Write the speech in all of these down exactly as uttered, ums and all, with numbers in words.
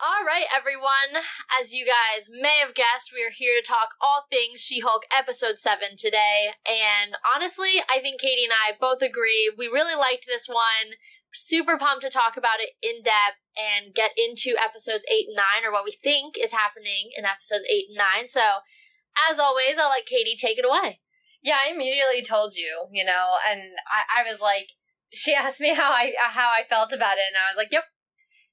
All right, everyone. As you guys may have guessed, we are here to talk all things She-Hulk Episode seven today. And honestly, I think Katie and I both agree. We really liked this one. Super pumped to talk about it in depth and get into Episodes eight and nine, or what we think is happening in Episodes eight and nine. So, as always, I'll let Katie take it away. Yeah, I immediately told you, you know, and I, I was like, she asked me how I how I felt about it, and I was like, yep.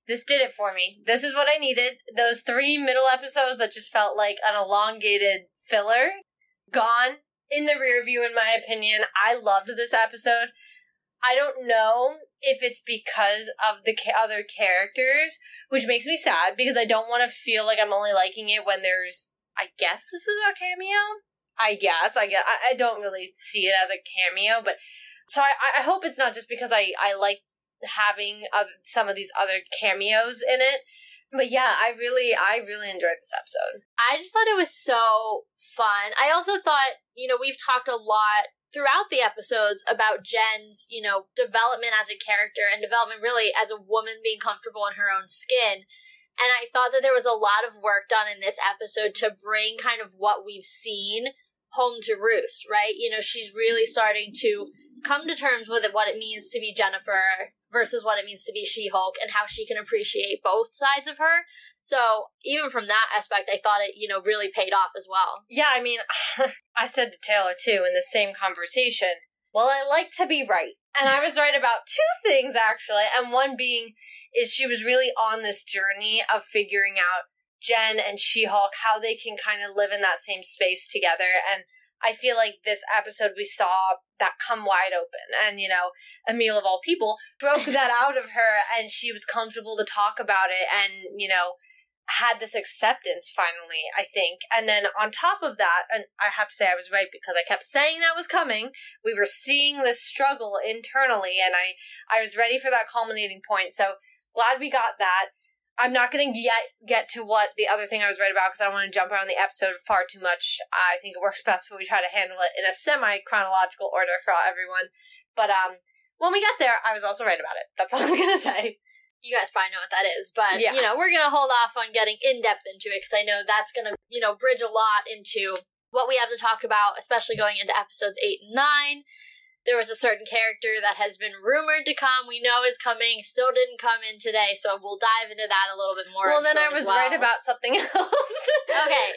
This did it for me. This is what I needed. Those three middle episodes that just felt like an elongated filler. Gone. In the rear view, in my opinion. I loved this episode. I don't know if it's because of the ca- other characters, which makes me sad because I don't want to feel like I'm only liking it when there's, I guess this is a cameo? I guess. I guess. I, I don't really see it as a cameo, but so I, I hope it's not just because I, I like having other, some of these other cameos in it. But yeah, I really, I really enjoyed this episode. I just thought it was so fun. I also thought, you know, we've talked a lot throughout the episodes about Jen's, you know, development as a character and development really as a woman being comfortable in her own skin. And I thought that there was a lot of work done in this episode to bring kind of what we've seen home to roost, right? You know, she's really starting to come to terms with it, what it means to be Jennifer versus what it means to be She-Hulk and how she can appreciate both sides of her. So even from that aspect, I thought it, you know, really paid off as well. Yeah, I mean, I said to Taylor, too, in the same conversation, well, I like to be right. And I was right about two things, actually. And one being is she was really on this journey of figuring out Jen and She-Hulk, how they can kind of live in that same space together. And I feel like this episode we saw that come wide open, and, you know, Emil, of all people, broke that out of her, and she was comfortable to talk about it and, you know, had this acceptance finally, I think. And then on top of that, and I have to say I was right because I kept saying that was coming, we were seeing this struggle internally, and I, I was ready for that culminating point. So glad we got that. I'm not going to yet get to what the other thing I was right about because I don't want to jump around the episode far too much. I think it works best when we try to handle it in a semi-chronological order for everyone. But um, when we get there, I was also right about it. That's all I'm going to say. You guys probably know what that is, but, yeah. You know, we're going to hold off on getting in-depth into it because I know that's going to, you know, bridge a lot into what we have to talk about, especially going into episodes eight and nine. There was a certain character that has been rumored to come, we know is coming, still didn't come in today, so we'll dive into that a little bit more. Well, I'm then sure I was well. right about something else. Okay,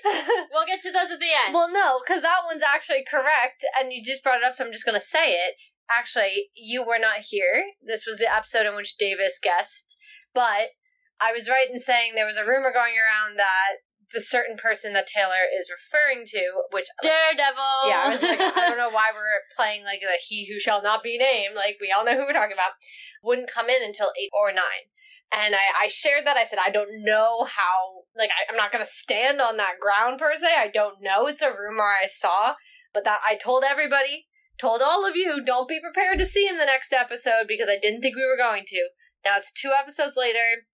we'll get to those at the end. Well, no, because that one's actually correct, and you just brought it up, so I'm just going to say it. Actually, you were not here. This was the episode in which Davis guessed, but I was right in saying there was a rumor going around that the certain person that Taylor is referring to, which... Daredevil! Yeah, I was like, I don't know why we're playing, like, the he who shall not be named, like, we all know who we're talking about, wouldn't come in until eight or nine. And I, I shared that, I said, I don't know how, like, I, I'm not gonna stand on that ground, per se, I don't know, it's a rumor I saw, but that I told everybody, told all of you, don't be prepared to see him the next episode, because I didn't think we were going to. Now it's two episodes later,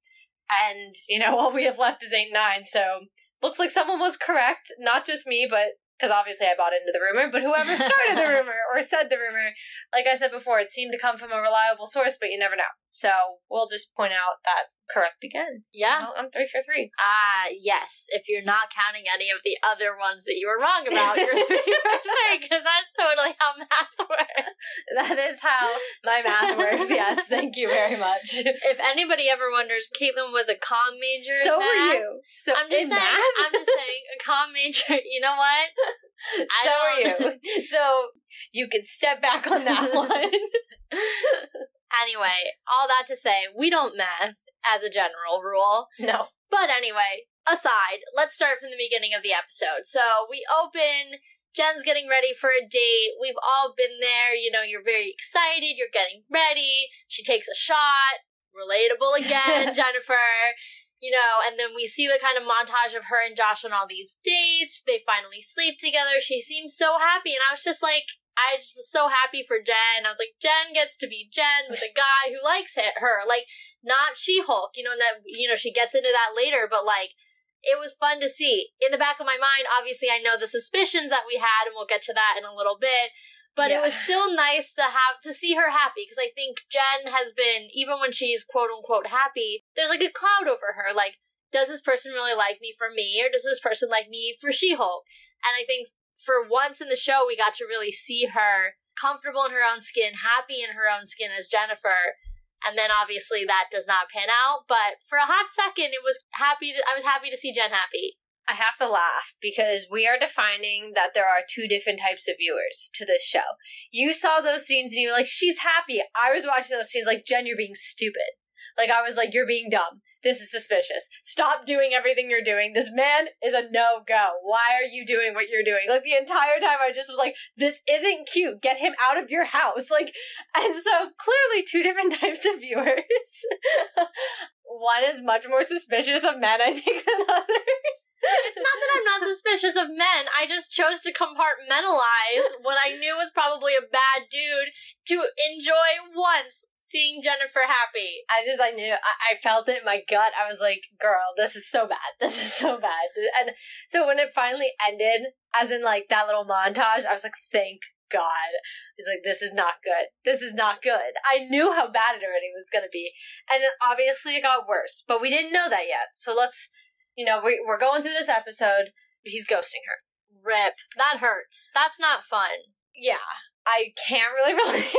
and, you know, all we have left is eight and nine, so... Looks like someone was correct, not just me, but because obviously I bought into the rumor, but whoever started the rumor or said the rumor, like I said before, it seemed to come from a reliable source, but you never know. So we'll just point out that correct again. Yeah. You know, I'm three for three. Ah, uh, yes. If you're not counting any of the other ones that you were wrong about, you're three for three, because that's totally how math works. That is how my math works, yes. Thank you very much. If anybody ever wonders, Caitlin was a comm major in So math. Were you. So I'm just in saying, math? I'm just saying, a comm major, you know what? So are you. So you can step back on that one. Anyway, all that to say, we don't mess as a general rule. No. But anyway, aside, let's start from the beginning of the episode. So we open, Jen's getting ready for a date. We've all been there. You know, you're very excited. You're getting ready. She takes a shot. Relatable again, Jennifer. You know, and then we see the kind of montage of her and Josh on all these dates. They finally sleep together. She seems so happy. And I was just like, I just was so happy for Jen. I was like, Jen gets to be Jen with a guy who likes her. Like, not She-Hulk, you know, and that, you know, she gets into that later, but like, it was fun to see. In the back of my mind, obviously, I know the suspicions that we had, and we'll get to that in a little bit, but yeah. It was still nice to have, to see her happy, because I think Jen has been, even when she's quote-unquote happy, there's like a cloud over her, like, does this person really like me for me, or does this person like me for She-Hulk? And I think for once in the show, we got to really see her comfortable in her own skin, happy in her own skin as Jennifer. And then obviously that does not pan out. But for a hot second, it was happy. To, I was happy to see Jen happy. I have to laugh because we are defining that there are two different types of viewers to this show. You saw those scenes and you were like, she's happy. I was watching those scenes like, Jen, you're being stupid. Like, I was like, you're being dumb. This is suspicious. Stop doing everything you're doing. This man is a no-go. Why are you doing what you're doing? Like, the entire time I just was like, this isn't cute. Get him out of your house. Like, and so clearly two different types of viewers. One is much more suspicious of men, I think, than others. It's not that I'm not suspicious of men. I just chose to compartmentalize what I knew was probably a bad dude to enjoy once. Seeing Jennifer happy. I just, I knew, I, I felt it in my gut. I was like, girl, this is so bad. This is so bad. And so when it finally ended, as in like that little montage, I was like, thank God. It's like, this is not good. This is not good. I knew how bad it already was going to be. And then obviously it got worse, but we didn't know that yet. So let's, you know, we, we're going through this episode. He's ghosting her. Rip. That hurts. That's not fun. Yeah. I can't really relate.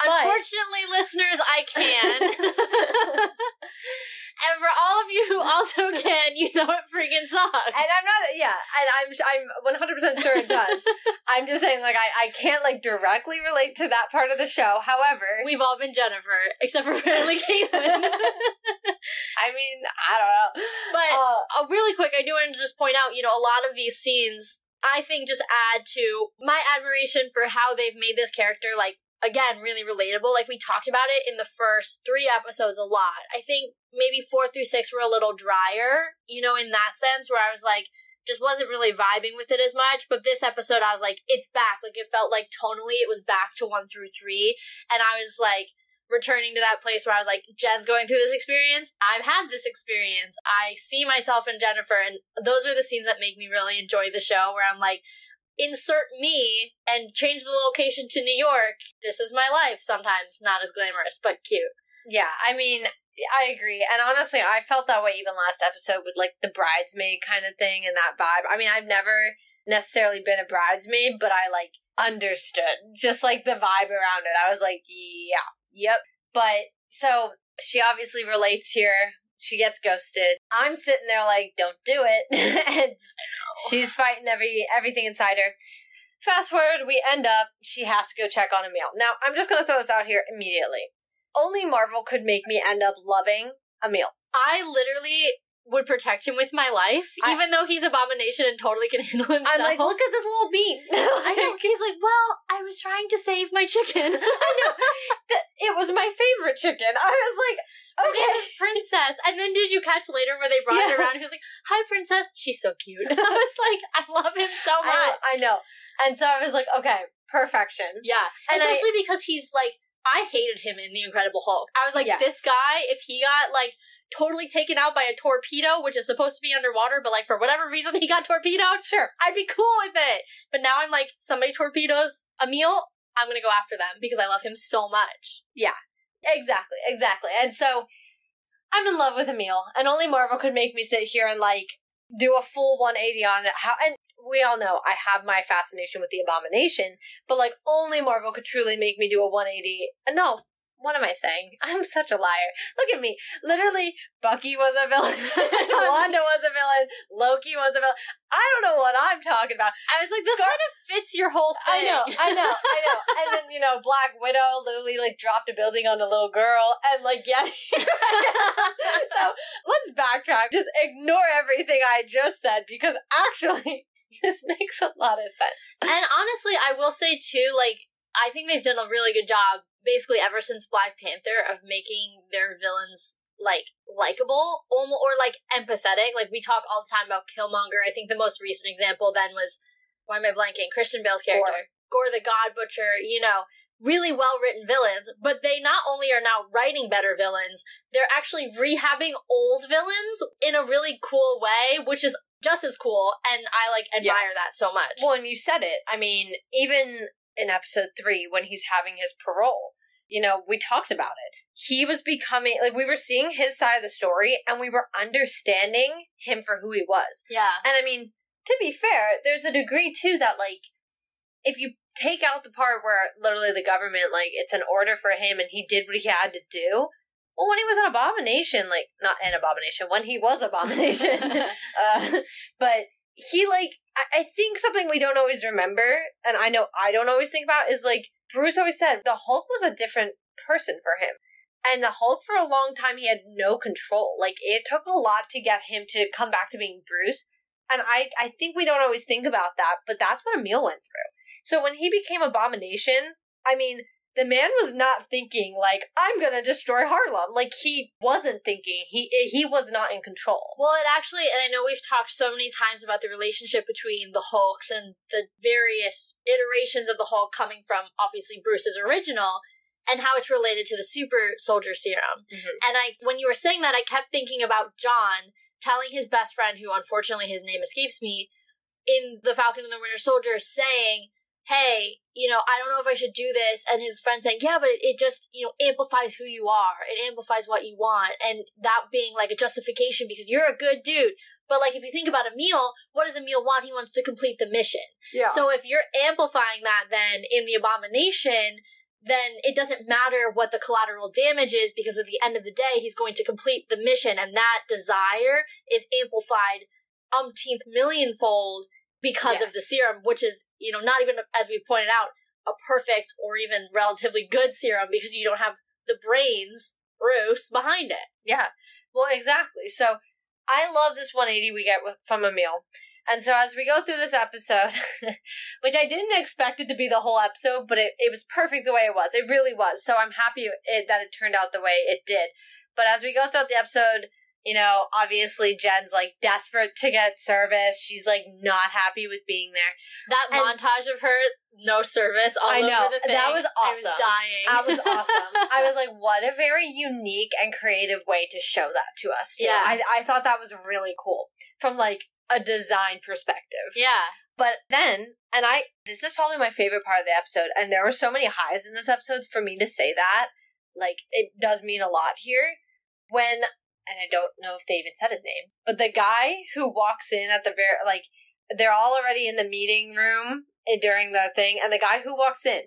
Unfortunately, listeners, I can. And for all of you who also can, you know it freaking sucks. And I'm not, yeah, and I'm I'm one hundred percent sure it does. I'm just saying, like, I, I can't, like, directly relate to that part of the show. However... We've all been Jennifer, except for apparently Caitlin. I mean, I don't know. But uh, uh, really quick, I do want to just point out, you know, a lot of these scenes... I think just add to my admiration for how they've made this character, like, again, really relatable. Like, we talked about it in the first three episodes a lot. I think maybe four through six were a little drier, you know, in that sense, where I was like, just wasn't really vibing with it as much. But this episode, I was like, it's back. Like, it felt like tonally it was back to one through three. And I was like... returning to that place where I was like, Jen's going through this experience. I've had this experience. I see myself in Jennifer, and those are the scenes that make me really enjoy the show, where I'm like, insert me and change the location to New York. This is my life. Sometimes not as glamorous, but cute. Yeah, I mean, I agree. And honestly, I felt that way even last episode with like the bridesmaid kind of thing and that vibe. I mean, I've never necessarily been a bridesmaid, but I like understood just like the vibe around it. I was like, yeah. Yep. But so she obviously relates here. She gets ghosted. I'm sitting there like, don't do it. And she's fighting every everything inside her. Fast forward, we end up, she has to go check on Emil. Now, I'm just going to throw this out here immediately. Only Marvel could make me end up loving Emil. I literally... would protect him with my life, I, even though he's Abomination and totally can handle himself. I'm like, look at this little bean. I know. He's like, well, I was trying to save my chicken. I know. That it was my favorite chicken. I was like, okay. Her name is Princess. And then did you catch later where they brought yeah. it around? He was like, hi, Princess. She's so cute. I was like, I love him so much. I know. I know. And so I was like, okay, perfection. Yeah. And Especially I, because he's like, I hated him in The Incredible Hulk. I was like, yes. This guy, if he got like, totally taken out by a torpedo, which is supposed to be underwater, but like for whatever reason he got torpedoed, sure, I'd be cool with it. But now I'm like, somebody torpedoes Emil, I'm gonna go after them because I love him so much. Yeah, exactly, exactly. And so I'm in love with Emil, and only Marvel could make me sit here and like do a full one eighty on it. How and we all know I have my fascination with the Abomination, but like only Marvel could truly make me do a one eighty. And no, What am I saying? I'm such a liar. Look at me. Literally, Bucky was a villain. Wanda was a villain. Loki was a villain. I don't know what I'm talking about. I was like, this Scar- kind of fits your whole thing. I know, I know, I know. And then, you know, Black Widow literally, like, dropped a building on a little girl. And, like, yeah. So, let's backtrack. Just ignore everything I just said, because actually, this makes a lot of sense. And honestly, I will say, too, like, I think they've done a really good job, basically ever since Black Panther, of making their villains, like, likable or, or, like, empathetic. Like, we talk all the time about Killmonger. I think the most recent example then was, why am I blanking? Christian Bale's character. Gore, Gore the God Butcher, you know, really well-written villains. But they not only are now writing better villains, they're actually rehabbing old villains in a really cool way, which is just as cool, and I, like, admire yeah. that so much. Well, and you said it. I mean, even in episode three, when he's having his parole, you know, we talked about it. He was becoming, like, we were seeing his side of the story, and we were understanding him for who he was. Yeah. And I mean, to be fair, there's a degree, too, that, like, if you take out the part where literally the government, like, it's an order for him, and he did what he had to do. Well, when he was an abomination, like, not an abomination, when he was abomination, uh, but he, like, I think something we don't always remember, and I know I don't always think about, is, like, Bruce always said the Hulk was a different person for him. And the Hulk, for a long time, he had no control. Like, it took a lot to get him to come back to being Bruce. And I, I think we don't always think about that, but that's what Emil went through. So when he became Abomination, I mean, the man was not thinking, like, I'm going to destroy Harlem. Like, he wasn't thinking. He he was not in control. Well, it actually, and I know we've talked so many times about the relationship between the Hulks and the various iterations of the Hulk coming from, obviously, Bruce's original, and how it's related to the super soldier serum. Mm-hmm. And I, when you were saying that, I kept thinking about John telling his best friend, who unfortunately his name escapes me, in The Falcon and the Winter Soldier, saying, hey, you know, I don't know if I should do this. And his friend saying, yeah, but it, it just, you know, amplifies who you are. It amplifies what you want. And that being like a justification because you're a good dude. But like, if you think about Emil, what does Emil want? He wants to complete the mission. Yeah. So if you're amplifying that then in the Abomination, then it doesn't matter what the collateral damage is because at the end of the day, he's going to complete the mission. And that desire is amplified umpteenth millionfold because yes. of the serum, which is, you know, not even, as we pointed out, a perfect or even relatively good serum because you don't have the brains, Bruce, behind it. Yeah. Well, exactly. So I love this one eighty we get from Emil. And so as we go through this episode, which I didn't expect it to be the whole episode, but it, it was perfect the way it was. It really was. So I'm happy it, that it turned out the way it did. But as we go throughout the episode, you know, obviously Jen's, like, desperate to get service. She's, like, not happy with being there. That and montage of her, no service, all I over know, the thing. That was awesome. I was dying. That was awesome. I was like, what a very unique and creative way to show that to us, too. Yeah. I, I thought that was really cool from, like, a design perspective. Yeah. But then, and I, this is probably my favorite part of the episode, and there were so many highs in this episode for me to say that. Like, it does mean a lot here. When... and I don't know if they even said his name, but the guy who walks in at the very, like, they're all already in the meeting room during the thing, and the guy who walks in,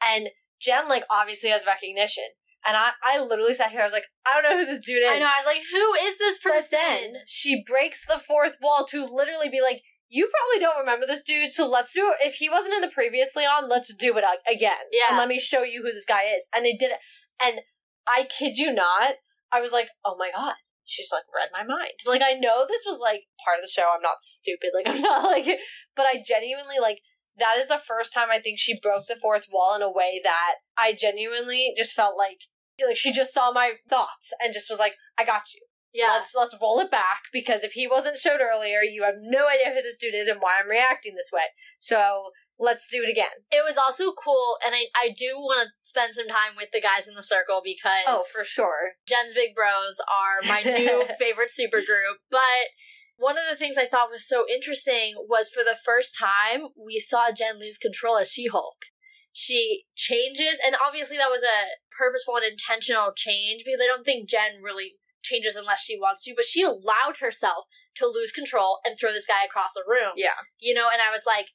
and Jen, like, obviously has recognition, and I, I literally sat here, I was like, I don't know who this dude is. I know, I was like, who is this person? But then she breaks the fourth wall to literally be like, you probably don't remember this dude, so let's do it. If he wasn't in the previously on, let's do it again. Yeah. And let me show you who this guy is. And they did it, and I kid you not, I was like, oh my god, she's like read my mind. Like, I know this was like part of the show. I'm not stupid. Like, I'm not like, but I genuinely, like, that is the first time I think she broke the fourth wall in a way that I genuinely just felt like, like she just saw my thoughts and just was like, I got you. Yeah. Let's, let's roll it back because if he wasn't showed earlier, you have no idea who this dude is and why I'm reacting this way. So let's do it again. It was also cool, and I, I do want to spend some time with the guys in the circle because... oh, for sure. Jen's Big Bros are my new favorite supergroup, but one of the things I thought was so interesting was for the first time, we saw Jen lose control as She-Hulk. She changes, and obviously that was a purposeful and intentional change because I don't think Jen really changes unless she wants to, but she allowed herself to lose control and throw this guy across a room. Yeah. You know, and I was like,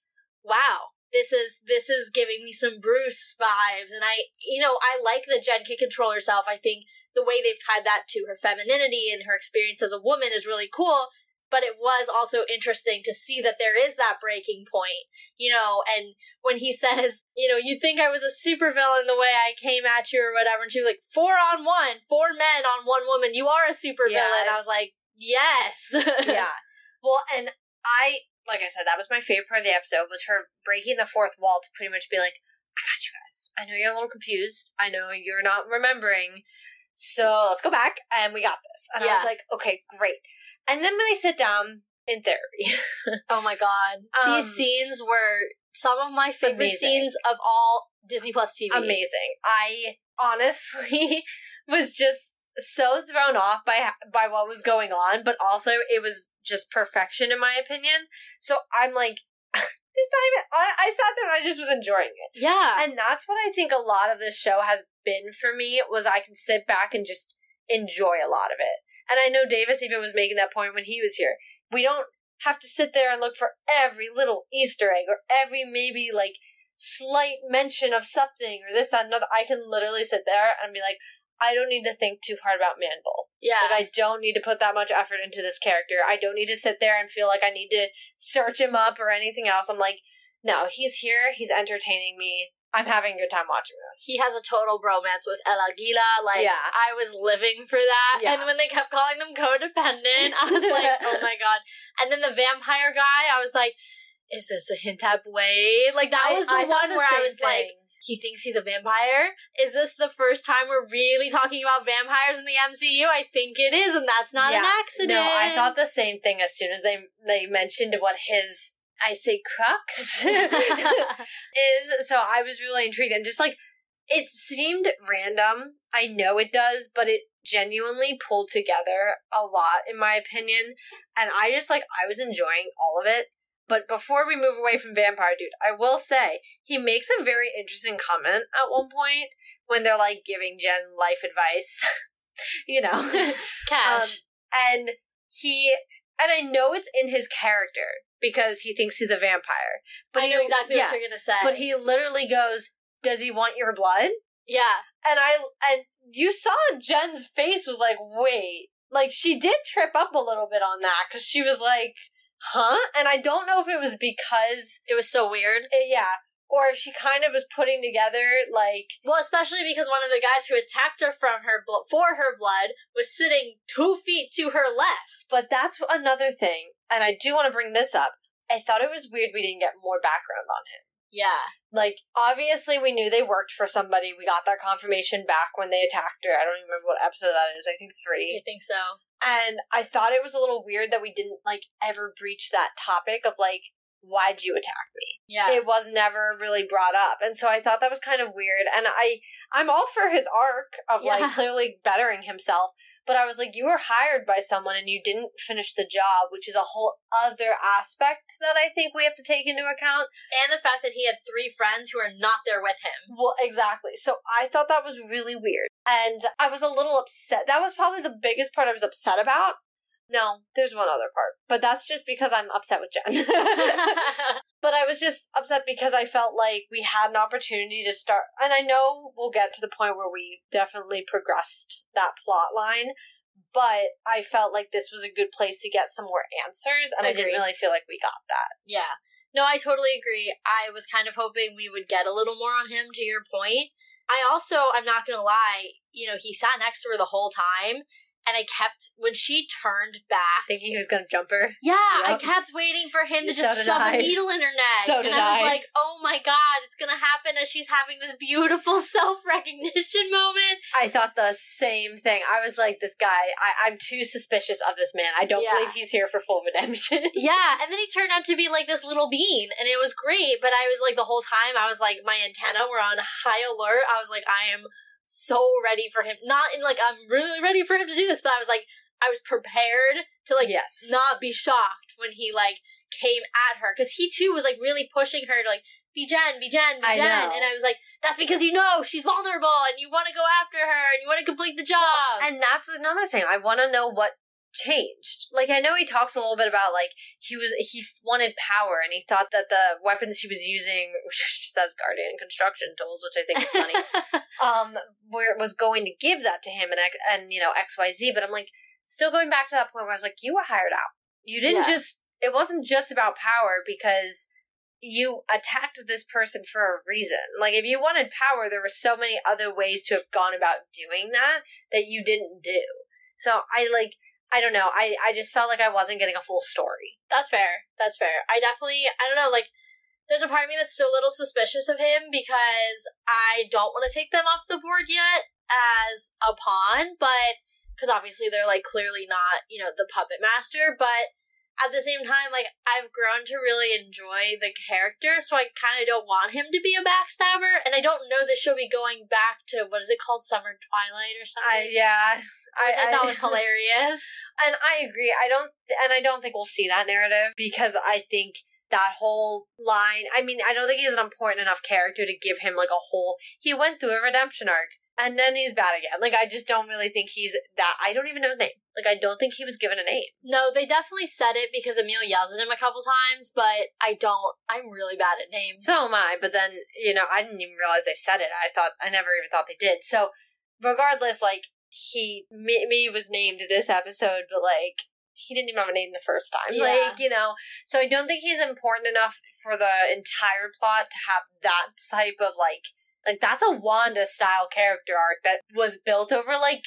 wow, this is this is giving me some Bruce vibes. And I, you know, I like that Jen can control herself. I think the way they've tied that to her femininity and her experience as a woman is really cool. But it was also interesting to see that there is that breaking point, you know, and when he says, you know, you'd think I was a supervillain the way I came at you or whatever. And she was like, four on one, four men on one woman. You are a supervillain. Yeah. I was like, yes. Yeah. Well, and I, like I said, that was my favorite part of the episode was her breaking the fourth wall to pretty much be like, I got you guys. I know you're a little confused. I know you're not remembering. So let's go back and we got this. And yeah. I was like, okay, great. And then when they sit down in therapy. Oh my God. Um, These scenes were some of my favorite amazing. scenes of all Disney Plus T V. Amazing. I honestly was just so thrown off by by what was going on, but also it was just perfection in my opinion. So I'm like, there's not even, I, I sat there and I just was enjoying it. Yeah. And that's what I think a lot of this show has been for me, was I can sit back and just enjoy a lot of it. And I know Davis even was making that point when he was here. We don't have to sit there and look for every little Easter egg or every maybe like slight mention of something or this, that, another. I can literally sit there and be like, I don't need to think too hard about Man Bull. Yeah. Like, I don't need to put that much effort into this character. I don't need to sit there and feel like I need to search him up or anything else. I'm like, no, he's here. He's entertaining me. I'm having a good time watching this. He has a total bromance with El Aguila. Like, yeah. I was living for that. Yeah. And when they kept calling them codependent, I was like, oh my God. And then the vampire guy, I was like, is this a hint at Blade? Like, that I, was the I one the where I was thing. like, he thinks he's a vampire? Is this the first time we're really talking about vampires in the M C U? I think it is, and that's not yeah. an accident. No, I thought the same thing as soon as they they mentioned what his... I say crux is, so I was really intrigued and just like, it seemed random. I know it does, but it genuinely pulled together a lot in my opinion. And I just like, I was enjoying all of it. But before we move away from Vampire Dude, I will say he makes a very interesting comment at one point when they're like giving Jen life advice, you know, cash. Um, and he, and I know it's in his character, because he thinks he's a vampire. But I know he, exactly yeah, what you're going to say. But he literally goes, does he want your blood? Yeah. And I, and you saw Jen's face was like, wait. Like, she did trip up a little bit on that, because she was like, huh? And I don't know if it was because... It was so weird. It, yeah. Or if she kind of was putting together, like... Well, especially because one of the guys who attacked her from her blo- for her blood was sitting two feet to her left. But that's another thing. And I do want to bring this up. I thought it was weird we didn't get more background on him. Yeah. Like, obviously we knew they worked for somebody. We got that confirmation back when they attacked her. I don't even remember what episode that is. I think three. I think so. And I thought it was a little weird that we didn't, like, ever breach that topic of, like, why'd you attack me? Yeah. It was never really brought up. And so I thought that was kind of weird. And I, I'm all for his arc of, yeah. like, clearly bettering himself. But I was like, you were hired by someone and you didn't finish the job, which is a whole other aspect that I think we have to take into account. And the fact that he had three friends who are not there with him. Well, exactly. So I thought that was really weird. And I was a little upset. That was probably the biggest part I was upset about. No, there's one other part. But that's just because I'm upset with Jen. But I was just upset because I felt like we had an opportunity to start, and I know we'll get to the point where we definitely progressed that plot line, but I felt like this was a good place to get some more answers, and Agreed. I didn't really feel like we got that. Yeah. No, I totally agree. I was kind of hoping we would get a little more on him, to your point. I also, I'm not going to lie, you know, he sat next to her the whole time, and I kept, when she turned back... Thinking he was going to jump her? Yeah, yep. I kept waiting for him to just so shove I. a needle in her neck. So and I was I. like, oh my God, it's going to happen as she's having this beautiful self-recognition moment. I thought the same thing. I was like, this guy, I, I'm too suspicious of this man. I don't yeah. believe he's here for full redemption. Yeah, and then he turned out to be like this little bean, and it was great, but I was like, the whole time, I was like, my antenna were on high alert. I was like, I am... so ready for him. Not in like, I'm really ready for him to do this, but I was like, I was prepared to like yes. not be shocked when he like came at her. Because he too was like really pushing her to like, be Jen, be Jen, be I Jen. Know. And I was like, that's because you know she's vulnerable and you want to go after her and you want to complete the job. Well, and that's another thing. I want to know what changed. Like, I know he talks a little bit about, like, he was he wanted power, and he thought that the weapons he was using, which says Guardian construction tools, which I think is funny, um, where it was going to give that to him and, and you know, X Y Z. But I'm, like, still going back to that point where I was like, you were hired out. You didn't yeah. just... It wasn't just about power, because you attacked this person for a reason. Like, if you wanted power, there were so many other ways to have gone about doing that that you didn't do. So I, like... I don't know. I, I just felt like I wasn't getting a full story. That's fair. That's fair. I definitely, I don't know, like, there's a part of me that's still a little suspicious of him because I don't want to take them off the board yet as a pawn, but, because obviously they're, like, clearly not, you know, the puppet master, but at the same time, like, I've grown to really enjoy the character, so I kind of don't want him to be a backstabber, and I don't know that she'll be going back to, what is it called, Summer Twilight or something? Uh, yeah. Which I, I thought I, was hilarious. And I agree. I don't, and I don't think we'll see that narrative, because I think that whole line, I mean, I don't think he's an important enough character to give him, like, a whole, he went through a redemption arc, and then he's bad again. Like, I just don't really think he's that, I don't even know his name. Like, I don't think he was given a name. No, they definitely said it because Emil yells at him a couple times, but I don't, I'm really bad at names. So am I, but then, you know, I didn't even realize they said it. I thought, I never even thought they did. So, regardless, like, He maybe was named this episode, but, like, he didn't even have a name the first time. Yeah. Like, you know, so I don't think he's important enough for the entire plot to have that type of, like, like, that's a Wanda-style character arc that was built over, like,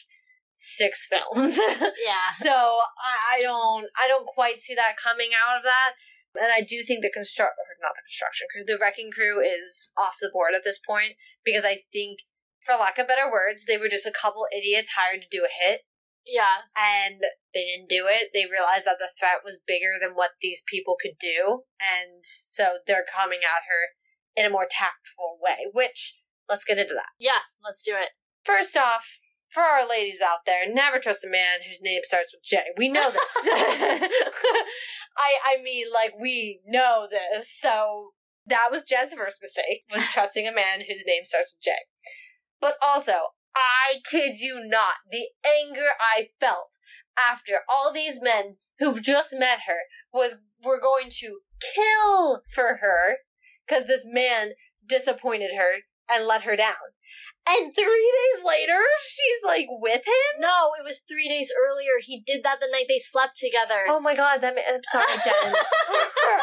six films. Yeah. So I, I don't, I don't quite see that coming out of that. And I do think the construct, not the construction crew, the wrecking crew is off the board at this point, because I think, for lack of better words, they were just a couple idiots hired to do a hit. Yeah. And they didn't do it. They realized that the threat was bigger than what these people could do. And so they're coming at her in a more tactful way, which, let's get into that. Yeah, let's do it. First off, for our ladies out there, never trust a man whose name starts with J. We know this. I, I mean, like, we know this. So that was Jen's first mistake, was trusting a man whose name starts with J. But also, I kid you not, the anger I felt after all these men who just met her was were going to kill for her because this man disappointed her and let her down. And three days later, she's, like, with him? No, it was three days earlier. He did that the night they slept together. Oh, my God. That ma- I'm sorry, Jen. I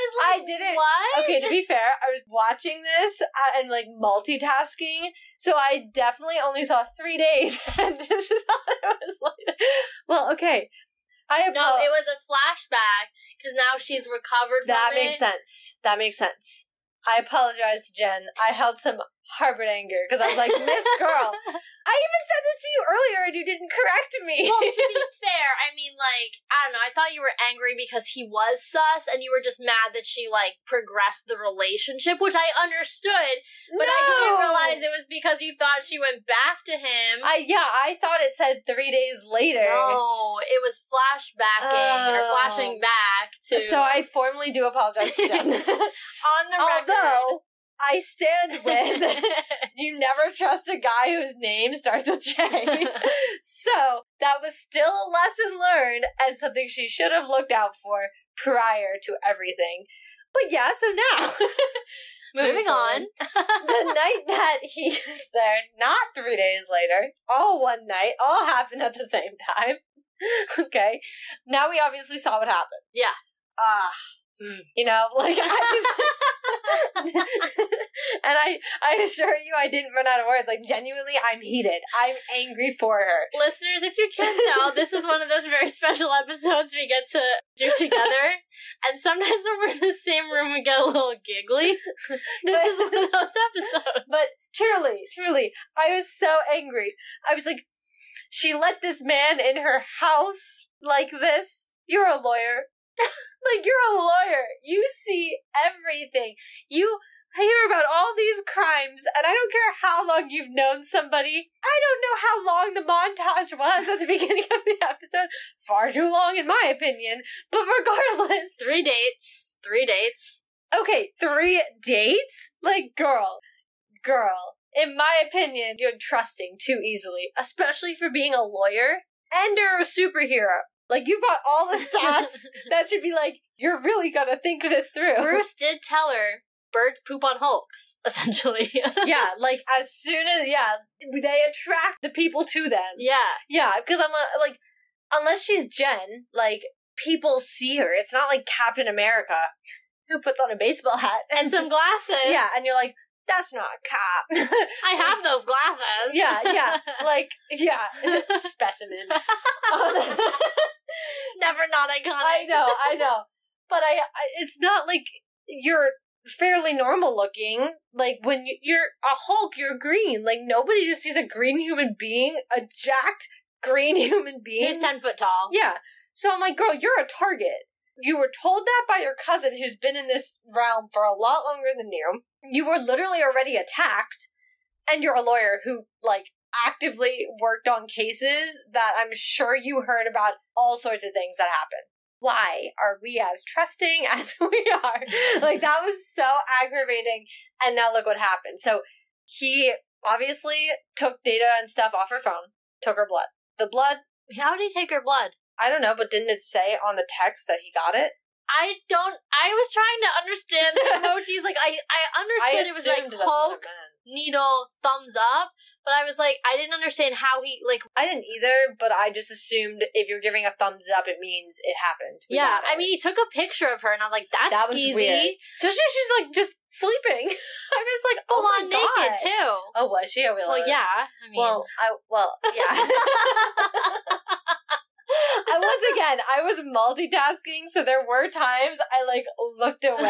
was like, I didn't, what? Okay, to be fair, I was watching this and, like, multitasking, so I definitely only saw three days. And this is how I was like, well, okay. I no, it was a flashback, because now she's recovered from that it. That makes sense. That makes sense. I apologize to Jen. I held some harbored anger because I was like, Miss Girl, I even said this to you earlier and you didn't correct me. Well, to be fair, I mean, like, I don't know. I thought you were angry because he was sus and you were just mad that she, like, progressed the relationship, which I understood, but no! I didn't realize it was because you thought she went back to him. I, yeah, I thought it said three days later. No, it was flashbacking oh. or flashing back to... So I formally do apologize to Jen. On the record. Although, I stand with, you never trust a guy whose name starts with J. So that was still a lesson learned and something she should have looked out for prior to everything. But yeah, so now, moving, moving on, the night that he was there, not three days later, all one night, all happened at the same time. Okay, now we obviously saw what happened. Yeah. Ah. Uh, You know, like, I just, and I, I assure you I didn't run out of words. Like, genuinely, I'm heated. I'm angry for her. Listeners, if you can tell, this is one of those very special episodes we get to do together. And sometimes when we're in the same room, we get a little giggly. This is one of those episodes. But truly, truly, I was so angry. I was like, she let this man in her house like this. You're a lawyer. Like, you're a lawyer. You see everything. You hear about all these crimes, and I don't care how long you've known somebody. I don't know how long the montage was at the beginning of the episode. Far too long, in my opinion. But regardless... Three dates. Three dates. Okay, three dates? Like, girl. Girl. In my opinion, you're trusting too easily. Especially for being a lawyer. And you're a superhero. Like, you bought all the stocks. That should be like, you're really gonna think this through. Bruce did tell her birds poop on hulks, essentially. Yeah, like, as soon as, yeah, they attract the people to them. Yeah. Yeah, because I'm a, like, unless she's Jen, like, people see her. It's not like Captain America, who puts on a baseball hat. And, and some just, glasses. Yeah, and you're like, that's not a cop. I have those glasses. Yeah, yeah. Like, yeah. Specimen. Um, never not iconic. I know, I know. But I, I, it's not like you're fairly normal looking. Like, when you, you're a Hulk, you're green. Like, nobody just sees a green human being, a jacked green human being. Who's ten foot tall. Yeah. So I'm like, girl, you're a target. You were told that by your cousin who's been in this realm for a lot longer than you. You were literally already attacked, and you're a lawyer who, like, actively worked on cases that I'm sure you heard about all sorts of things that happen. Why are we as trusting as we are? Like, that was so aggravating, and now look what happened. So he obviously took data and stuff off her phone, took her blood. The blood... How did he take her blood? I don't know, but didn't it say on the text that he got it? I don't... I was trying to understand the emojis. Like, I, I understood I it was, like, Hulk, needle, thumbs up. But I was, like, I didn't understand how he, like... I didn't either, but I just assumed if you're giving a thumbs up, it means it happened. We yeah, I mean, he took a picture of her, and I was like, that's that was skeezy. Weird. So she, she's, like, just sleeping. I was, like, full oh on naked, God. Too. Oh, was she? Oh, we well, yeah. I mean... Well, I... Well, yeah. I, once again, I was multitasking, so there were times I, like, looked away.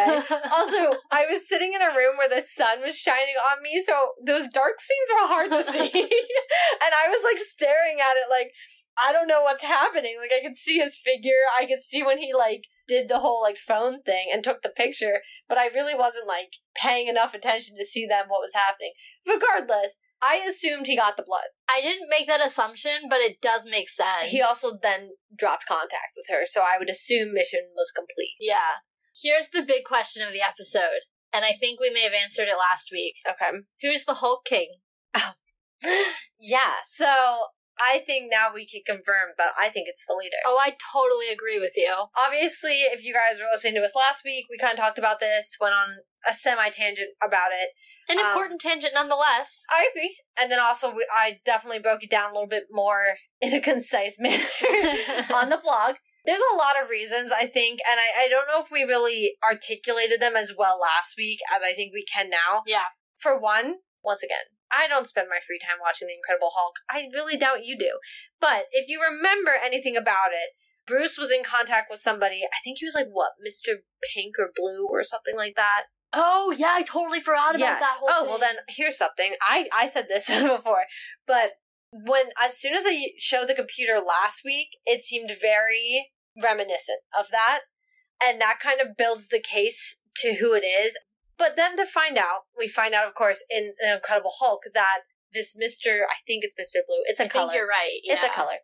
Also, I was sitting in a room where the sun was shining on me, so those dark scenes were hard to see. And I was, like, staring at it, like, I don't know what's happening. Like, I could see his figure. I could see when he, like, did the whole, like, phone thing and took the picture. But I really wasn't, like, paying enough attention to see them, what was happening. Regardless, I assumed he got the blood. I didn't make that assumption, but it does make sense. He also then dropped contact with her, so I would assume mission was complete. Yeah. Here's the big question of the episode, and I think we may have answered it last week. Okay. Who's the Hulk King? Oh. Yeah, so... I think now we can confirm that I think it's the leader. Oh, I totally agree with you. Obviously, if you guys were listening to us last week, we kind of talked about this, went on a semi-tangent about it. An um, important tangent nonetheless. I agree. And then also, we, I definitely broke it down a little bit more in a concise manner on the blog. There's a lot of reasons, I think, and I, I don't know if we really articulated them as well last week as I think we can now. Yeah. For one, once again, I don't spend my free time watching The Incredible Hulk. I really doubt you do. But if you remember anything about it, Bruce was in contact with somebody. I think he was like, what, Mister Pink or Blue or something like that. Oh, yeah, I totally forgot about yes. that whole oh, thing. Oh, well then, here's something. I, I said this before. But when as soon as they showed the computer last week, it seemed very reminiscent of that. And that kind of builds the case to who it is. But then to find out, we find out, of course, in The Incredible Hulk that this Mister, I think it's Mister Blue, it's a I color. I think you're right, yeah. It's a color,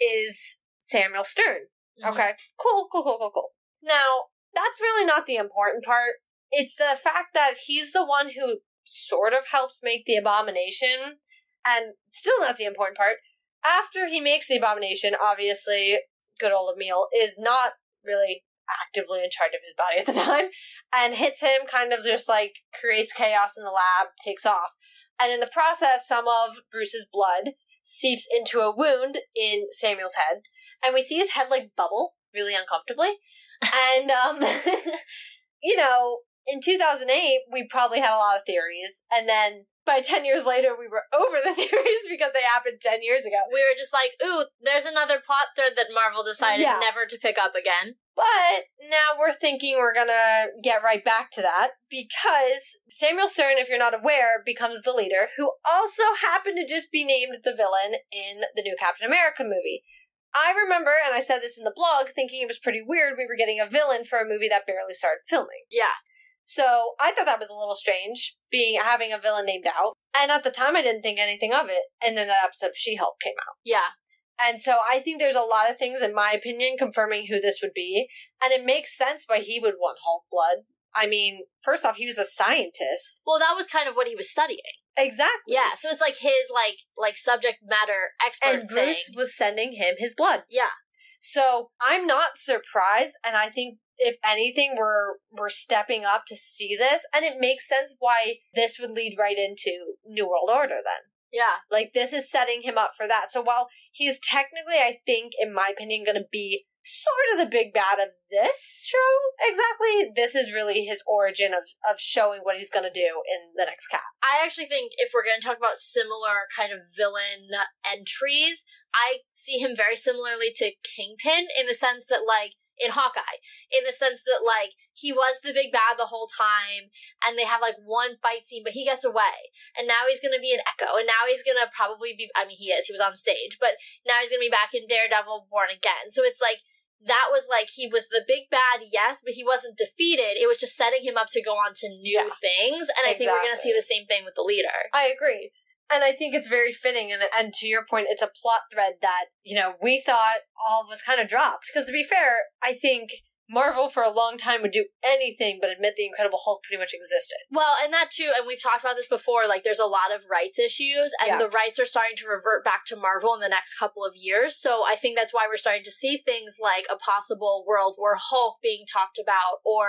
is Samuel Stern. Mm-hmm. Okay, cool, cool, cool, cool, cool. Now, that's really not the important part. It's the fact that he's the one who sort of helps make the Abomination, and still not the important part. After he makes the Abomination, obviously, good old Emil is not really... actively in charge of his body at the time, and hits him, kind of just, like, creates chaos in the lab, takes off. And in the process, some of Bruce's blood seeps into a wound in Samuel's head, and we see his head, like, bubble really uncomfortably. And, um, you know, in two thousand eight, we probably had a lot of theories, and then by ten years later, we were over the theories because they happened ten years ago. We were just like, ooh, there's another plot thread that Marvel decided yeah. never to pick up again. But now we're thinking we're going to get right back to that because Samuel Stern, if you're not aware, becomes the leader, who also happened to just be named the villain in the new Captain America movie. I remember, and I said this in the blog, thinking it was pretty weird we were getting a villain for a movie that barely started filming. Yeah. So I thought that was a little strange, being having a villain named out. And at the time, I didn't think anything of it. And then that episode of She-Hulk came out. Yeah. And so I think there's a lot of things, in my opinion, confirming who this would be. And it makes sense why he would want Hulk blood. I mean, first off, he was a scientist. Well, that was kind of what he was studying. Exactly. Yeah, so it's like his, like, like subject matter expert thing. And Bruce was sending him his blood. Yeah. So I'm not surprised, and I think if anything, we're we're stepping up to see this, and it makes sense why this would lead right into New World Order then. Yeah. Like, this is setting him up for that. So while he's technically, I think, in my opinion, going to be sort of the big bad of this show, exactly, this is really his origin of, of showing what he's going to do in the next cap. I actually think if we're going to talk about similar kind of villain entries, I see him very similarly to Kingpin in the sense that, like, in Hawkeye, in the sense that, like, he was the big bad the whole time, and they have, like, one fight scene, but he gets away, and now he's gonna be in Echo, and now he's gonna probably be, I mean, he is, he was on stage, but now he's gonna be back in Daredevil, Born Again, so it's, like, that was, like, he was the big bad, yes, but he wasn't defeated. It was just setting him up to go on to new yeah. things, and exactly. I think we're gonna see the same thing with the Leader. I agree. And I think it's very fitting, and and to your point, it's a plot thread that, you know, we thought all was kind of dropped. Because to be fair, I think Marvel for a long time would do anything but admit the Incredible Hulk pretty much existed. Well, and that too, and we've talked about this before, like, there's a lot of rights issues, and yeah. the rights are starting to revert back to Marvel in the next couple of years, so I think that's why we're starting to see things like a possible world where Hulk being talked about, or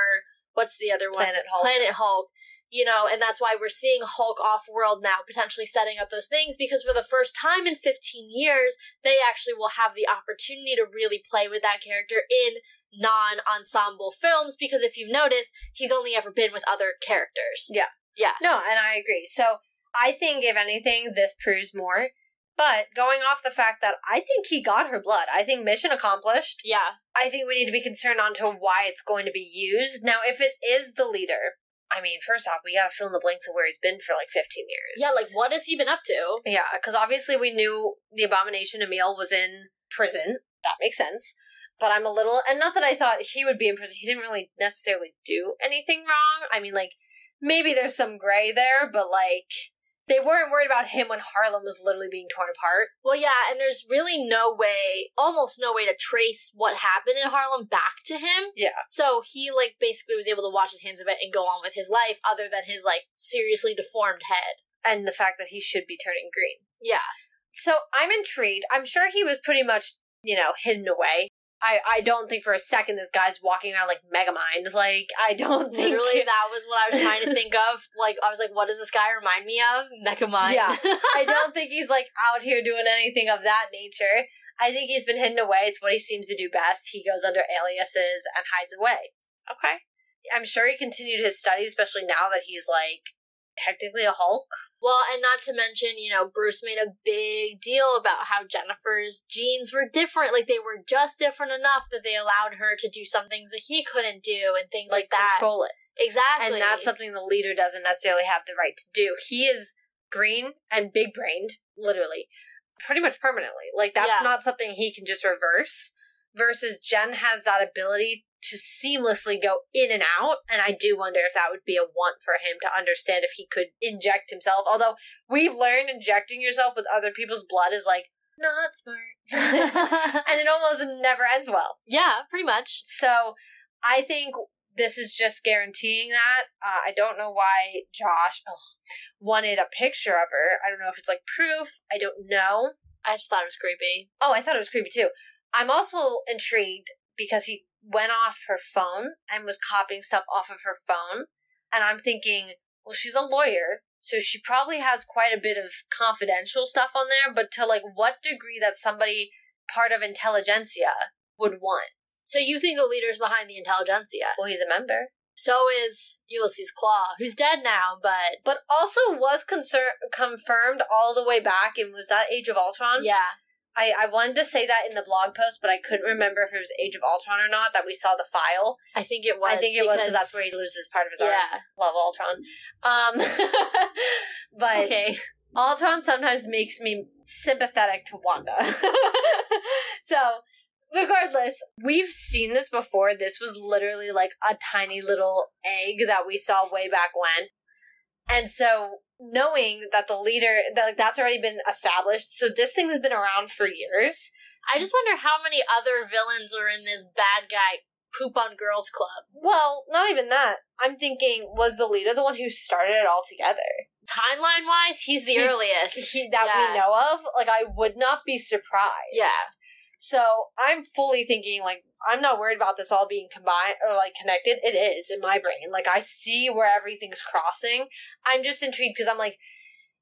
what's the other one? Planet Hulk. Planet Hulk. You know, and that's why we're seeing Hulk off-world now, potentially setting up those things, because for the first time in fifteen years, they actually will have the opportunity to really play with that character in non-ensemble films, because if you've noticed, he's only ever been with other characters. Yeah. Yeah. No, and I agree. So I think, if anything, this proves more. But going off the fact that I think he got her blood, I think mission accomplished. Yeah. I think we need to be concerned onto why it's going to be used. Now, if it is the Leader, I mean, first off, we gotta fill in the blanks of where he's been for, like, fifteen years. Yeah, like, what has he been up to? Yeah, because obviously we knew the Abomination Emil was in prison. That makes sense. But I'm a little... And not that I thought he would be in prison. He didn't really necessarily do anything wrong. I mean, like, maybe there's some gray there, but, like... They weren't worried about him when Harlem was literally being torn apart. Well, yeah, and there's really no way, almost no way to trace what happened in Harlem back to him. Yeah. So he, like, basically was able to wash his hands of it and go on with his life, other than his, like, seriously deformed head. And the fact that he should be turning green. Yeah. So I'm intrigued. I'm sure he was pretty much, you know, hidden away. I, I don't think for a second this guy's walking around like Megamind. Like, I don't think... Literally, that was what I was trying to think of. Like, I was like, what does this guy remind me of? Megamind. Yeah. I don't think he's, like, out here doing anything of that nature. I think he's been hidden away. It's what he seems to do best. He goes under aliases and hides away. Okay. I'm sure he continued his studies, especially now that he's, like, technically a Hulk. Well, and not to mention, you know, Bruce made a big deal about how Jennifer's genes were different. Like, they were just different enough that they allowed her to do some things that he couldn't do and things like, like that. Control it. Exactly. And that's something the Leader doesn't necessarily have the right to do. He is green and big-brained, literally, pretty much permanently. Like, that's yeah. not something he can just reverse. Versus Jen has that ability to seamlessly go in and out, and I do wonder if that would be a want for him to understand if he could inject himself. Although, we've learned injecting yourself with other people's blood is, like, not smart. And it almost never ends well. Yeah, pretty much. So, I think this is just guaranteeing that. Uh, I don't know why Josh ugh, wanted a picture of her. I don't know if it's, like, proof. I don't know. I just thought it was creepy. Oh, I thought it was creepy, too. I'm also intrigued because he went off her phone and was copying stuff off of her phone. And I'm thinking, well, she's a lawyer, so she probably has quite a bit of confidential stuff on there, but to, like, what degree that somebody part of Intelligencia would want. So you think the Leader's behind the Intelligencia? Well, he's a member. So is Ulysses Claw, who's dead now, but... But also was conser- confirmed all the way back, and was that Age of Ultron? Yeah. I, I wanted to say that in the blog post, but I couldn't remember if it was Age of Ultron or not, that we saw the file. I think it was. I think it because... was because that's where he loses part of his yeah. arm. Love Ultron. Um, but okay. Ultron sometimes makes me sympathetic to Wanda. So, regardless, we've seen this before. This was literally like a tiny little egg that we saw way back when. And so... knowing that the Leader, that, like, that's already been established, so this thing has been around for years. I just wonder how many other villains are in this bad guy poop on girls club. Well, not even that. I'm thinking, was the Leader the one who started it all together? Timeline-wise, he's the he, earliest. He, that yeah. we know of. Like, I would not be surprised. Yeah. So I'm fully thinking, like, I'm not worried about this all being combined or, like, connected. It is in my brain. Like, I see where everything's crossing. I'm just intrigued because I'm like,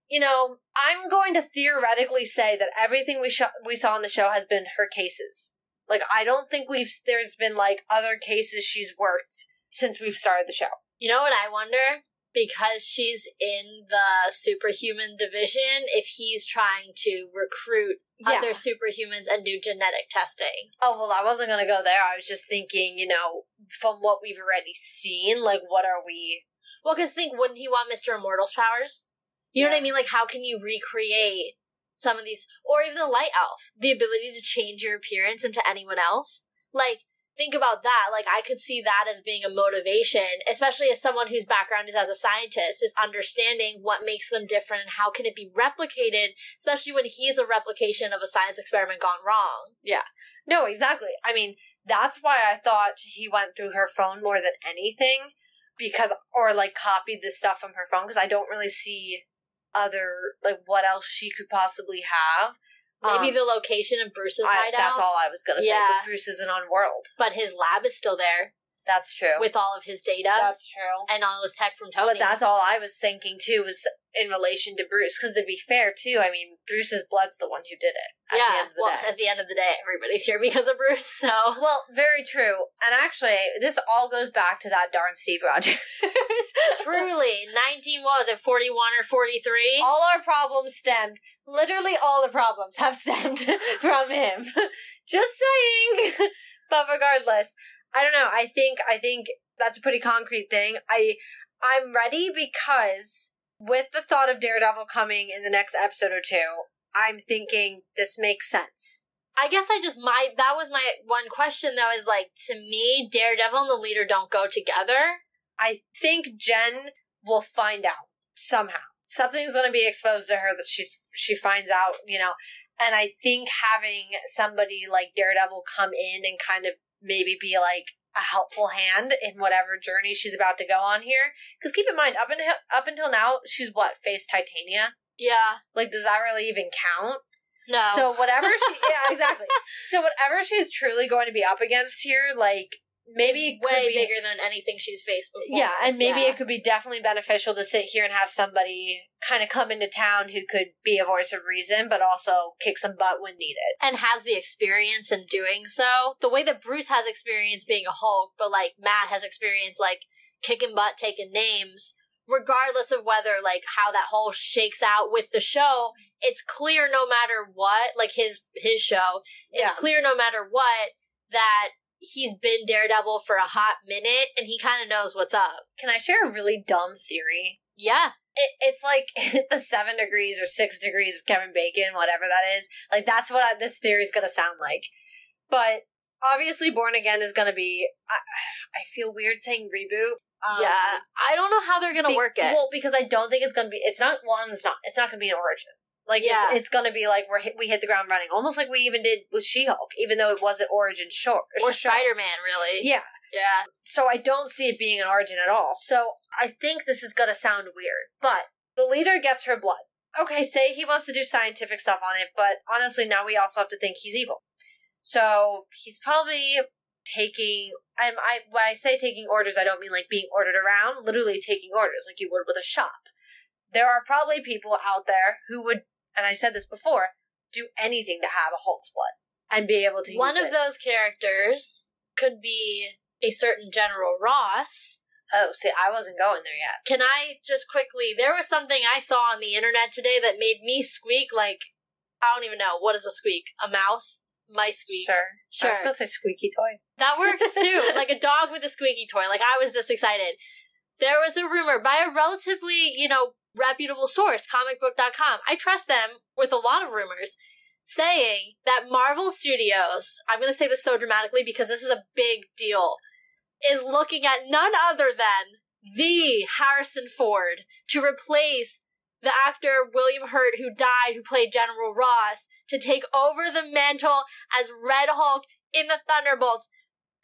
you know, I'm going to theoretically say that everything we, sh- we saw on the show has been her cases. Like, I don't think we've, there's been, like, other cases she's worked since we've started the show. You know what I wonder? Because she's in the superhuman division, if he's trying to recruit yeah. other superhumans and do genetic testing. Oh, well, I wasn't going to go there. I was just thinking, you know, from what we've already seen, like, what are we... Well, because think, wouldn't he want Mister Immortal's powers? You yeah. know what I mean? Like, how can you recreate some of these... Or even the Light Elf. The ability to change your appearance into anyone else. Like... Think about that. Like, I could see that as being a motivation, especially as someone whose background is as a scientist, is understanding what makes them different and how can it be replicated, especially when he is a replication of a science experiment gone wrong. Yeah. No, exactly. I mean, that's why I thought he went through her phone more than anything, because, or, like, copied the stuff from her phone, because I don't really see other, like, what else she could possibly have. Maybe um, the location of Bruce's hideout. That's all I was going to say. Yeah. But Bruce isn't on World. But his lab is still there. That's true. With all of his data. That's true. And all his tech from Tony. But that's all I was thinking, too, was in relation to Bruce. Because to be fair, too, I mean, Bruce's blood's the one who did it. At yeah. The end of the well, day. At the end of the day, everybody's here because of Bruce, so. Well, very true. And actually, this all goes back to that darn Steve Rogers. Truly. nineteen, what was it, forty-one or forty-three? All our problems stemmed. Literally all the problems have stemmed from him. Just saying. But regardless, I don't know. I think I think that's a pretty concrete thing. I I'm ready because with the thought of Daredevil coming in the next episode or two, I'm thinking this makes sense. I guess I just my that was my one question though, is like, to me, Daredevil and the Leader don't go together. I think Jen will find out somehow. Something's going to be exposed to her that she she finds out, you know. And I think having somebody like Daredevil come in and kind of maybe be like a helpful hand in whatever journey she's about to go on here. Because keep in mind, up in, up until now, she's what, faced Titania? Yeah. Like, does that really even count? No. So whatever she, yeah, exactly. So whatever she's truly going to be up against here, like, maybe it could way be, bigger than anything she's faced before. Yeah, and maybe yeah. it could be definitely beneficial to sit here and have somebody kind of come into town who could be a voice of reason, but also kick some butt when needed. And has the experience in doing so. The way that Bruce has experience being a Hulk, but, like, Matt has experience, like, kicking butt, taking names. Regardless of whether, like, how that whole shakes out with the show, it's clear no matter what, like, his, his show, it's yeah. clear no matter what that he's been Daredevil for a hot minute, and he kind of knows what's up. Can I share a really dumb theory? Yeah. It, it's like the seven degrees or six degrees of Kevin Bacon, whatever that is. Like, that's what I, this theory is going to sound like. But obviously Born Again is going to be, I, I feel weird saying reboot. Um, yeah. I don't know how they're going to work it. Well, because I don't think it's going to be, it's not, well, it's not, it's not going to be an origin. Like, yeah. it's, it's going to be like we're hit, we hit the ground running. Almost like we even did with She-Hulk, even though it wasn't origin short. Or Spider-Man, really. Yeah. Yeah. So I don't see it being an origin at all. So I think this is going to sound weird. But the Leader gets her blood. Okay, say he wants to do scientific stuff on it, but honestly, now we also have to think he's evil. So he's probably taking... And I, when I say taking orders, I don't mean like being ordered around. Literally taking orders, like you would with a shop. There are probably people out there who would... And I said this before, do anything to have a Hulk's blood and be able to use it. One of those characters could be a certain General Ross. Oh, see, I wasn't going there yet. Can I just quickly... There was something I saw on the internet today that made me squeak like... I don't even know. What is a squeak? A mouse? My squeak. Sure. Sure. I was going to say squeaky toy. That works too. Like a dog with a squeaky toy. Like, I was this excited. There was a rumor by a relatively, you know... reputable source, comic book dot com, I trust them with a lot of rumors, saying that Marvel Studios, I'm going to say this so dramatically because this is a big deal, is looking at none other than the Harrison Ford to replace the actor William Hurt, who died, who played General Ross, to take over the mantle as Red Hulk in the Thunderbolts.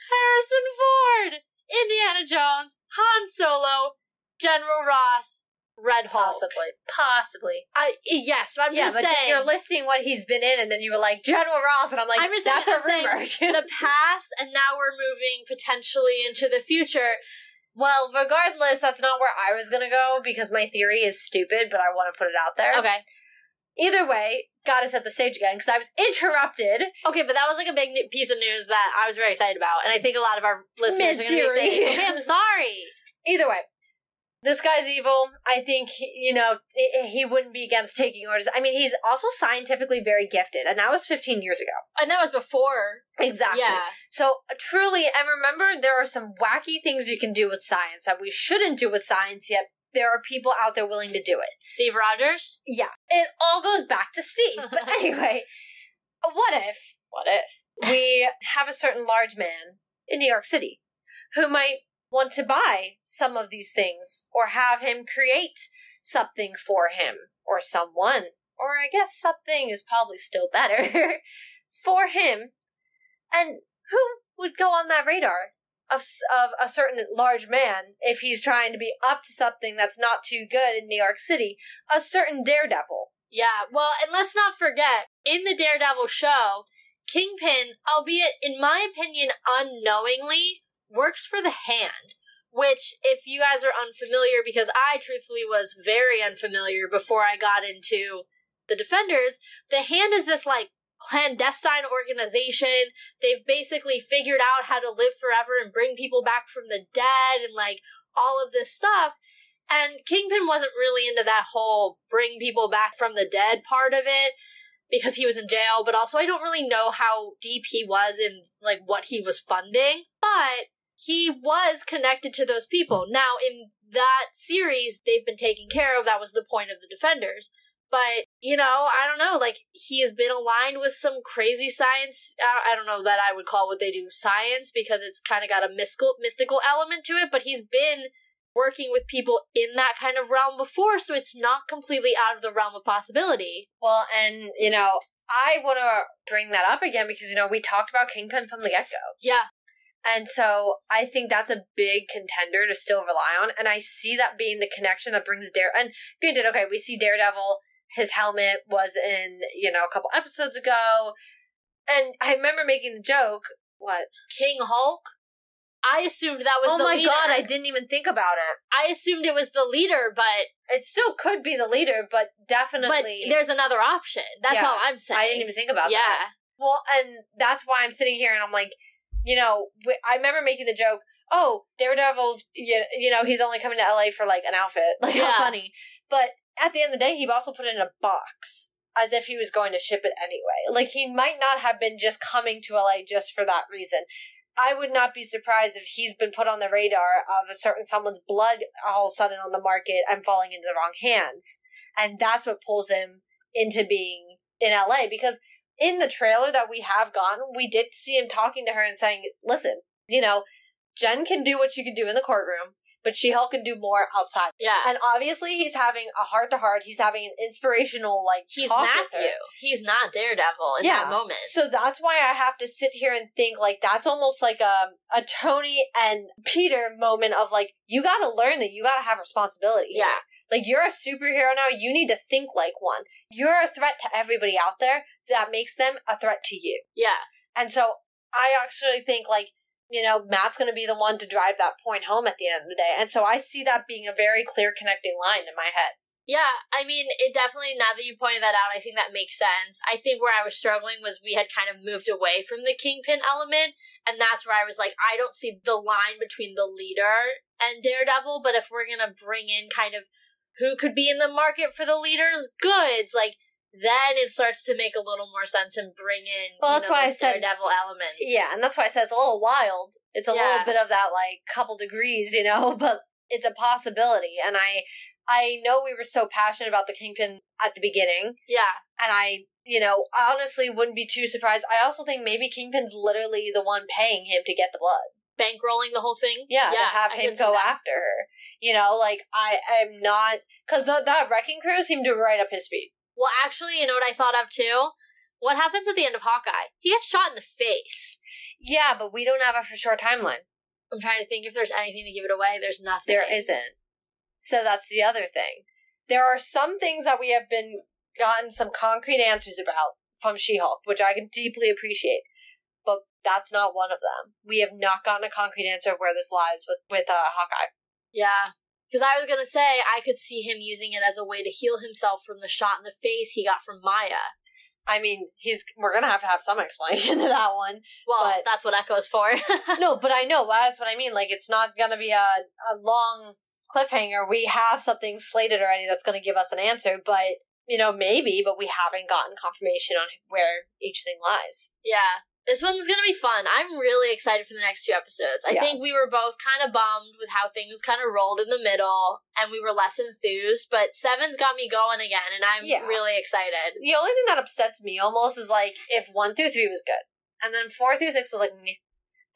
Harrison Ford, Indiana Jones, Han Solo, General Ross, Red Hulk. Possibly. Possibly. I, yes, I'm yeah, just but saying. You're listing what he's been in, and then you were like, General Ross, and I'm like, I'm just that's saying, a rumor. Saying the past, and now we're moving potentially into the future. Well, regardless, that's not where I was going to go, because my theory is stupid, but I want to put it out there. Okay. Either way, gotta set the stage again, because I was interrupted. Okay, but that was like a big new- piece of news that I was very excited about, and I think a lot of our listeners Mid-theory. are going to be saying, okay, I'm sorry. Either way. This guy's evil. I think, you know, he wouldn't be against taking orders. I mean, he's also scientifically very gifted, and that was fifteen years ago. And that was before. Exactly. Yeah. So, truly, and remember, there are some wacky things you can do with science that we shouldn't do with science, yet there are people out there willing to do it. Steve Rogers? Yeah. It all goes back to Steve. But anyway, what if, what if we have a certain large man in New York City who might want to buy some of these things, or have him create something for him, or someone, or I guess something is probably still better, for him, and who would go on that radar of, of a certain large man if he's trying to be up to something that's not too good in New York City? A certain Daredevil. Yeah, well, and let's not forget, in the Daredevil show, Kingpin, albeit in my opinion unknowingly, works for the Hand, which, if you guys are unfamiliar, because I truthfully was very unfamiliar before I got into the Defenders, the Hand is this, like, clandestine organization. They've basically figured out how to live forever and bring people back from the dead and, like, all of this stuff. And Kingpin wasn't really into that whole bring people back from the dead part of it, because he was in jail, but also I don't really know how deep he was in, like, what he was funding, but he was connected to those people. Now, in that series, they've been taken care of. That was the point of the Defenders. But, you know, I don't know. Like, he has been aligned with some crazy science. I don't know that I would call what they do science, because it's kind of got a mystical, mystical element to it. But he's been working with people in that kind of realm before, so it's not completely out of the realm of possibility. Well, and, you know, I want to bring that up again because, you know, we talked about Kingpin from the get-go. Yeah. And so I think that's a big contender to still rely on. And I see that being the connection that brings Dare. And granted, okay, we see Daredevil, his helmet was in, you know, a couple episodes ago. And I remember making the joke, what? King Hulk? I assumed that was oh the leader. Oh my god, I didn't even think about it. I assumed it was the leader, but... It still could be the leader, but definitely... But there's another option. That's yeah, all I'm saying. I didn't even think about yeah. that. Yeah. Well, and that's why I'm sitting here and I'm like, you know, I remember making the joke, oh, Daredevil's, you know, he's only coming to L A for, like, an outfit. Like, yeah. How funny. But at the end of the day, he also put it in a box, as if he was going to ship it anyway. Like, he might not have been just coming to L A just for that reason. I would not be surprised if he's been put on the radar of a certain someone's blood all of a sudden on the market and falling into the wrong hands. And that's what pulls him into being in L A. Because in the trailer that we have gotten, we did see him talking to her and saying, listen, you know, Jen can do what she can do in the courtroom, but She-Hulk can do more outside. Yeah. And obviously he's having a heart-to-heart. He's having an inspirational, like, he's talk Matthew. With her. He's not Daredevil in yeah. that moment. So that's why I have to sit here and think, like, that's almost like a, a Tony and Peter moment of, like, you gotta learn that you gotta have responsibility. Yeah. Like, you're a superhero now. You need to think like one. You're a threat to everybody out there. So that makes them a threat to you. Yeah. And so I actually think, like, you know, Matt's going to be the one to drive that point home at the end of the day. And so I see that being a very clear connecting line in my head. Yeah, I mean, it definitely, now that you pointed that out, I think that makes sense. I think where I was struggling was we had kind of moved away from the Kingpin element. And that's where I was like, I don't see the line between the leader and Daredevil. But if we're going to bring in kind of who could be in the market for the leader's goods, like, then it starts to make a little more sense and bring in well, that's you know, why those I said, Daredevil elements. Yeah, and that's why I said it's a little wild. It's a yeah. little bit of that, like, couple degrees, you know, but it's a possibility. And I I know we were so passionate about the Kingpin at the beginning. Yeah. And I, you know, honestly wouldn't be too surprised. I also think maybe Kingpin's literally the one paying him to get the blood. Bankrolling the whole thing? Yeah, yeah to have I him go after her. You know, like, I am not... Because that Wrecking Crew seemed to be right up his speed. Well, actually, you know what I thought of, too? What happens at the end of Hawkeye? He gets shot in the face. Yeah, but we don't have a for sure timeline. I'm trying to think if there's anything to give it away. There's nothing. There isn't. So that's the other thing. there are some things that we have been gotten some concrete answers about from She-Hulk, which I can deeply appreciate. But that's not one of them. We have not gotten a concrete answer of where this lies with, with uh, Hawkeye. Yeah. Because I was going to say, I could see him using it as a way to heal himself from the shot in the face he got from Maya. I mean, he's we're going to have to have some explanation to that one. Well, but, that's what Echo's for. No, but I know. That's what I mean. Like, it's not going to be a, a long cliffhanger. We have something slated already that's going to give us an answer, but, you know, maybe, but we haven't gotten confirmation on where each thing lies. Yeah. This one's going to be fun. I'm really excited for the next two episodes. I yeah. think we were both kind of bummed with how things kind of rolled in the middle, and we were less enthused, but Seven's got me going again, and I'm yeah. really excited. The only thing that upsets me almost is, like, if one through three was good, and then four through six was like, meh.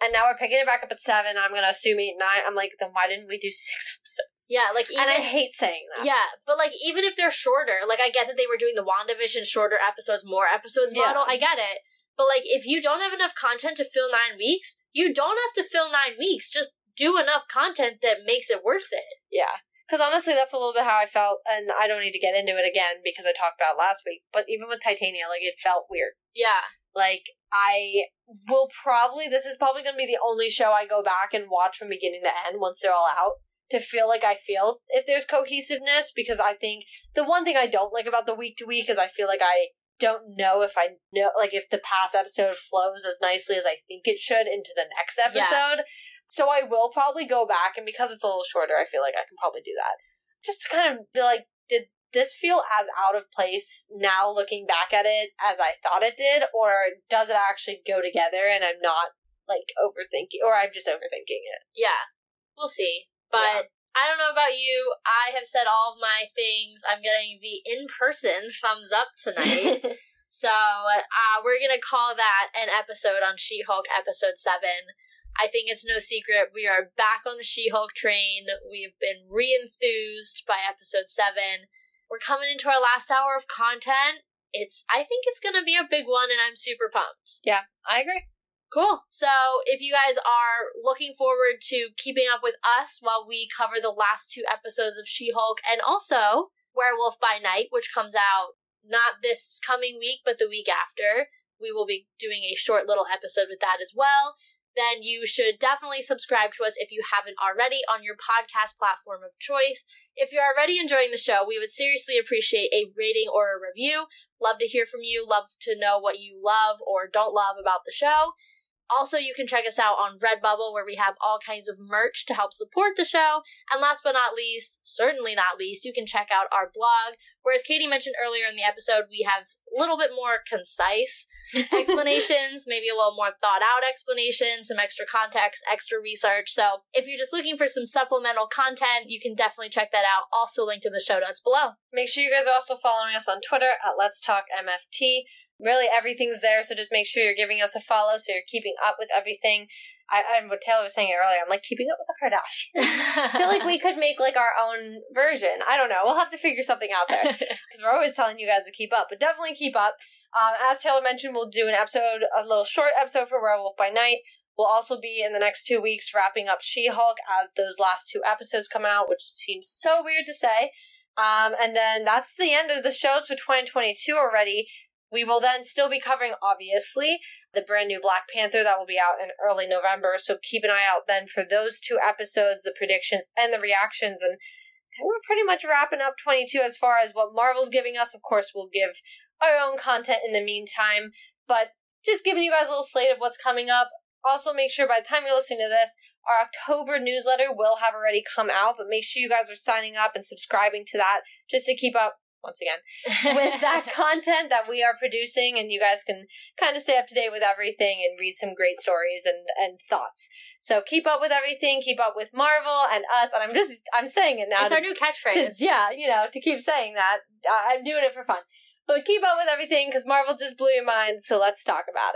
And now we're picking it back up at seven, I'm going to assume eight, nine, I'm like, then why didn't we do six episodes? Yeah, like, even... And I hate saying that. Yeah, but, like, even if they're shorter, like, I get that they were doing the WandaVision shorter episodes, more episodes yeah. model, I get it. But, like, if you don't have enough content to fill nine weeks, you don't have to fill nine weeks. Just do enough content that makes it worth it. Yeah. Because, honestly, that's a little bit how I felt, and I don't need to get into it again because I talked about it last week, but even with Titania, like, it felt weird. Yeah. Like, I will probably, this is probably going to be the only show I go back and watch from beginning to end once they're all out to feel like I feel if there's cohesiveness, because I think the one thing I don't like about the week-to-week is I feel like I... don't know if I know, like, if the past episode flows as nicely as I think it should into the next episode. Yeah. So I will probably go back, and because it's a little shorter, I feel like I can probably do that. Just to kind of be like, did this feel as out of place now looking back at it as I thought it did, or does it actually go together and I'm not, like, overthinking, or I'm just overthinking it? Yeah. We'll see. But... Yeah. I don't know about you. I have said all of my things. I'm getting the in-person thumbs up tonight. So uh, we're going to call that an episode on She-Hulk episode seven. I think it's no secret. We are back on the She-Hulk train. We've been re-enthused by episode seven. We're coming into our last hour of content. It's. I think it's going to be a big one, and I'm super pumped. Yeah, I agree. Cool. So if you guys are looking forward to keeping up with us while we cover the last two episodes of She-Hulk and also Werewolf by Night, which comes out not this coming week, but the week after, we will be doing a short little episode with that as well. Then you should definitely subscribe to us if you haven't already on your podcast platform of choice. If you're already enjoying the show, we would seriously appreciate a rating or a review. Love to hear from you. Love to know what you love or don't love about the show. Also, you can check us out on Redbubble, where we have all kinds of merch to help support the show. And last but not least, certainly not least, you can check out our blog, where, as Katie mentioned earlier in the episode, we have a little bit more concise explanations, maybe a little more thought-out explanations, some extra context, extra research. So if you're just looking for some supplemental content, you can definitely check that out. Also linked in the show notes below. Make sure you guys are also following us on Twitter at Let's Talk M F T. Really, everything's there, so just make sure you're giving us a follow so you're keeping up with everything. I, I what Taylor was saying it earlier, I'm like, keeping up with the Kardashians. I feel like we could make, like, our own version. I don't know. We'll have to figure something out there, because we're always telling you guys to keep up, but definitely keep up. Um, as Taylor mentioned, we'll do an episode, a little short episode for Werewolf by Night. We'll also be, in the next two weeks, wrapping up She-Hulk as those last two episodes come out, which seems so weird to say. Um, and then that's the end of the shows for twenty twenty-two already. We will then still be covering, obviously, the brand new Black Panther that will be out in early November. So keep an eye out then for those two episodes, the predictions and the reactions. And we're pretty much wrapping up twenty-two as far as what Marvel's giving us. Of course, we'll give our own content in the meantime. But just giving you guys a little slate of what's coming up. Also, make sure by the time you're listening to this, our October newsletter will have already come out. But make sure you guys are signing up and subscribing to that just to keep up. Once again, with that content that we are producing, and you guys can kind of stay up to date with everything and read some great stories and, and thoughts. So keep up with everything, keep up with Marvel and us, and I'm just, I'm saying it now. It's to, our new catchphrase. To, yeah, you know, to keep saying that. I'm doing it for fun. But keep up with everything, because Marvel just blew your mind, so let's talk about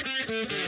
it.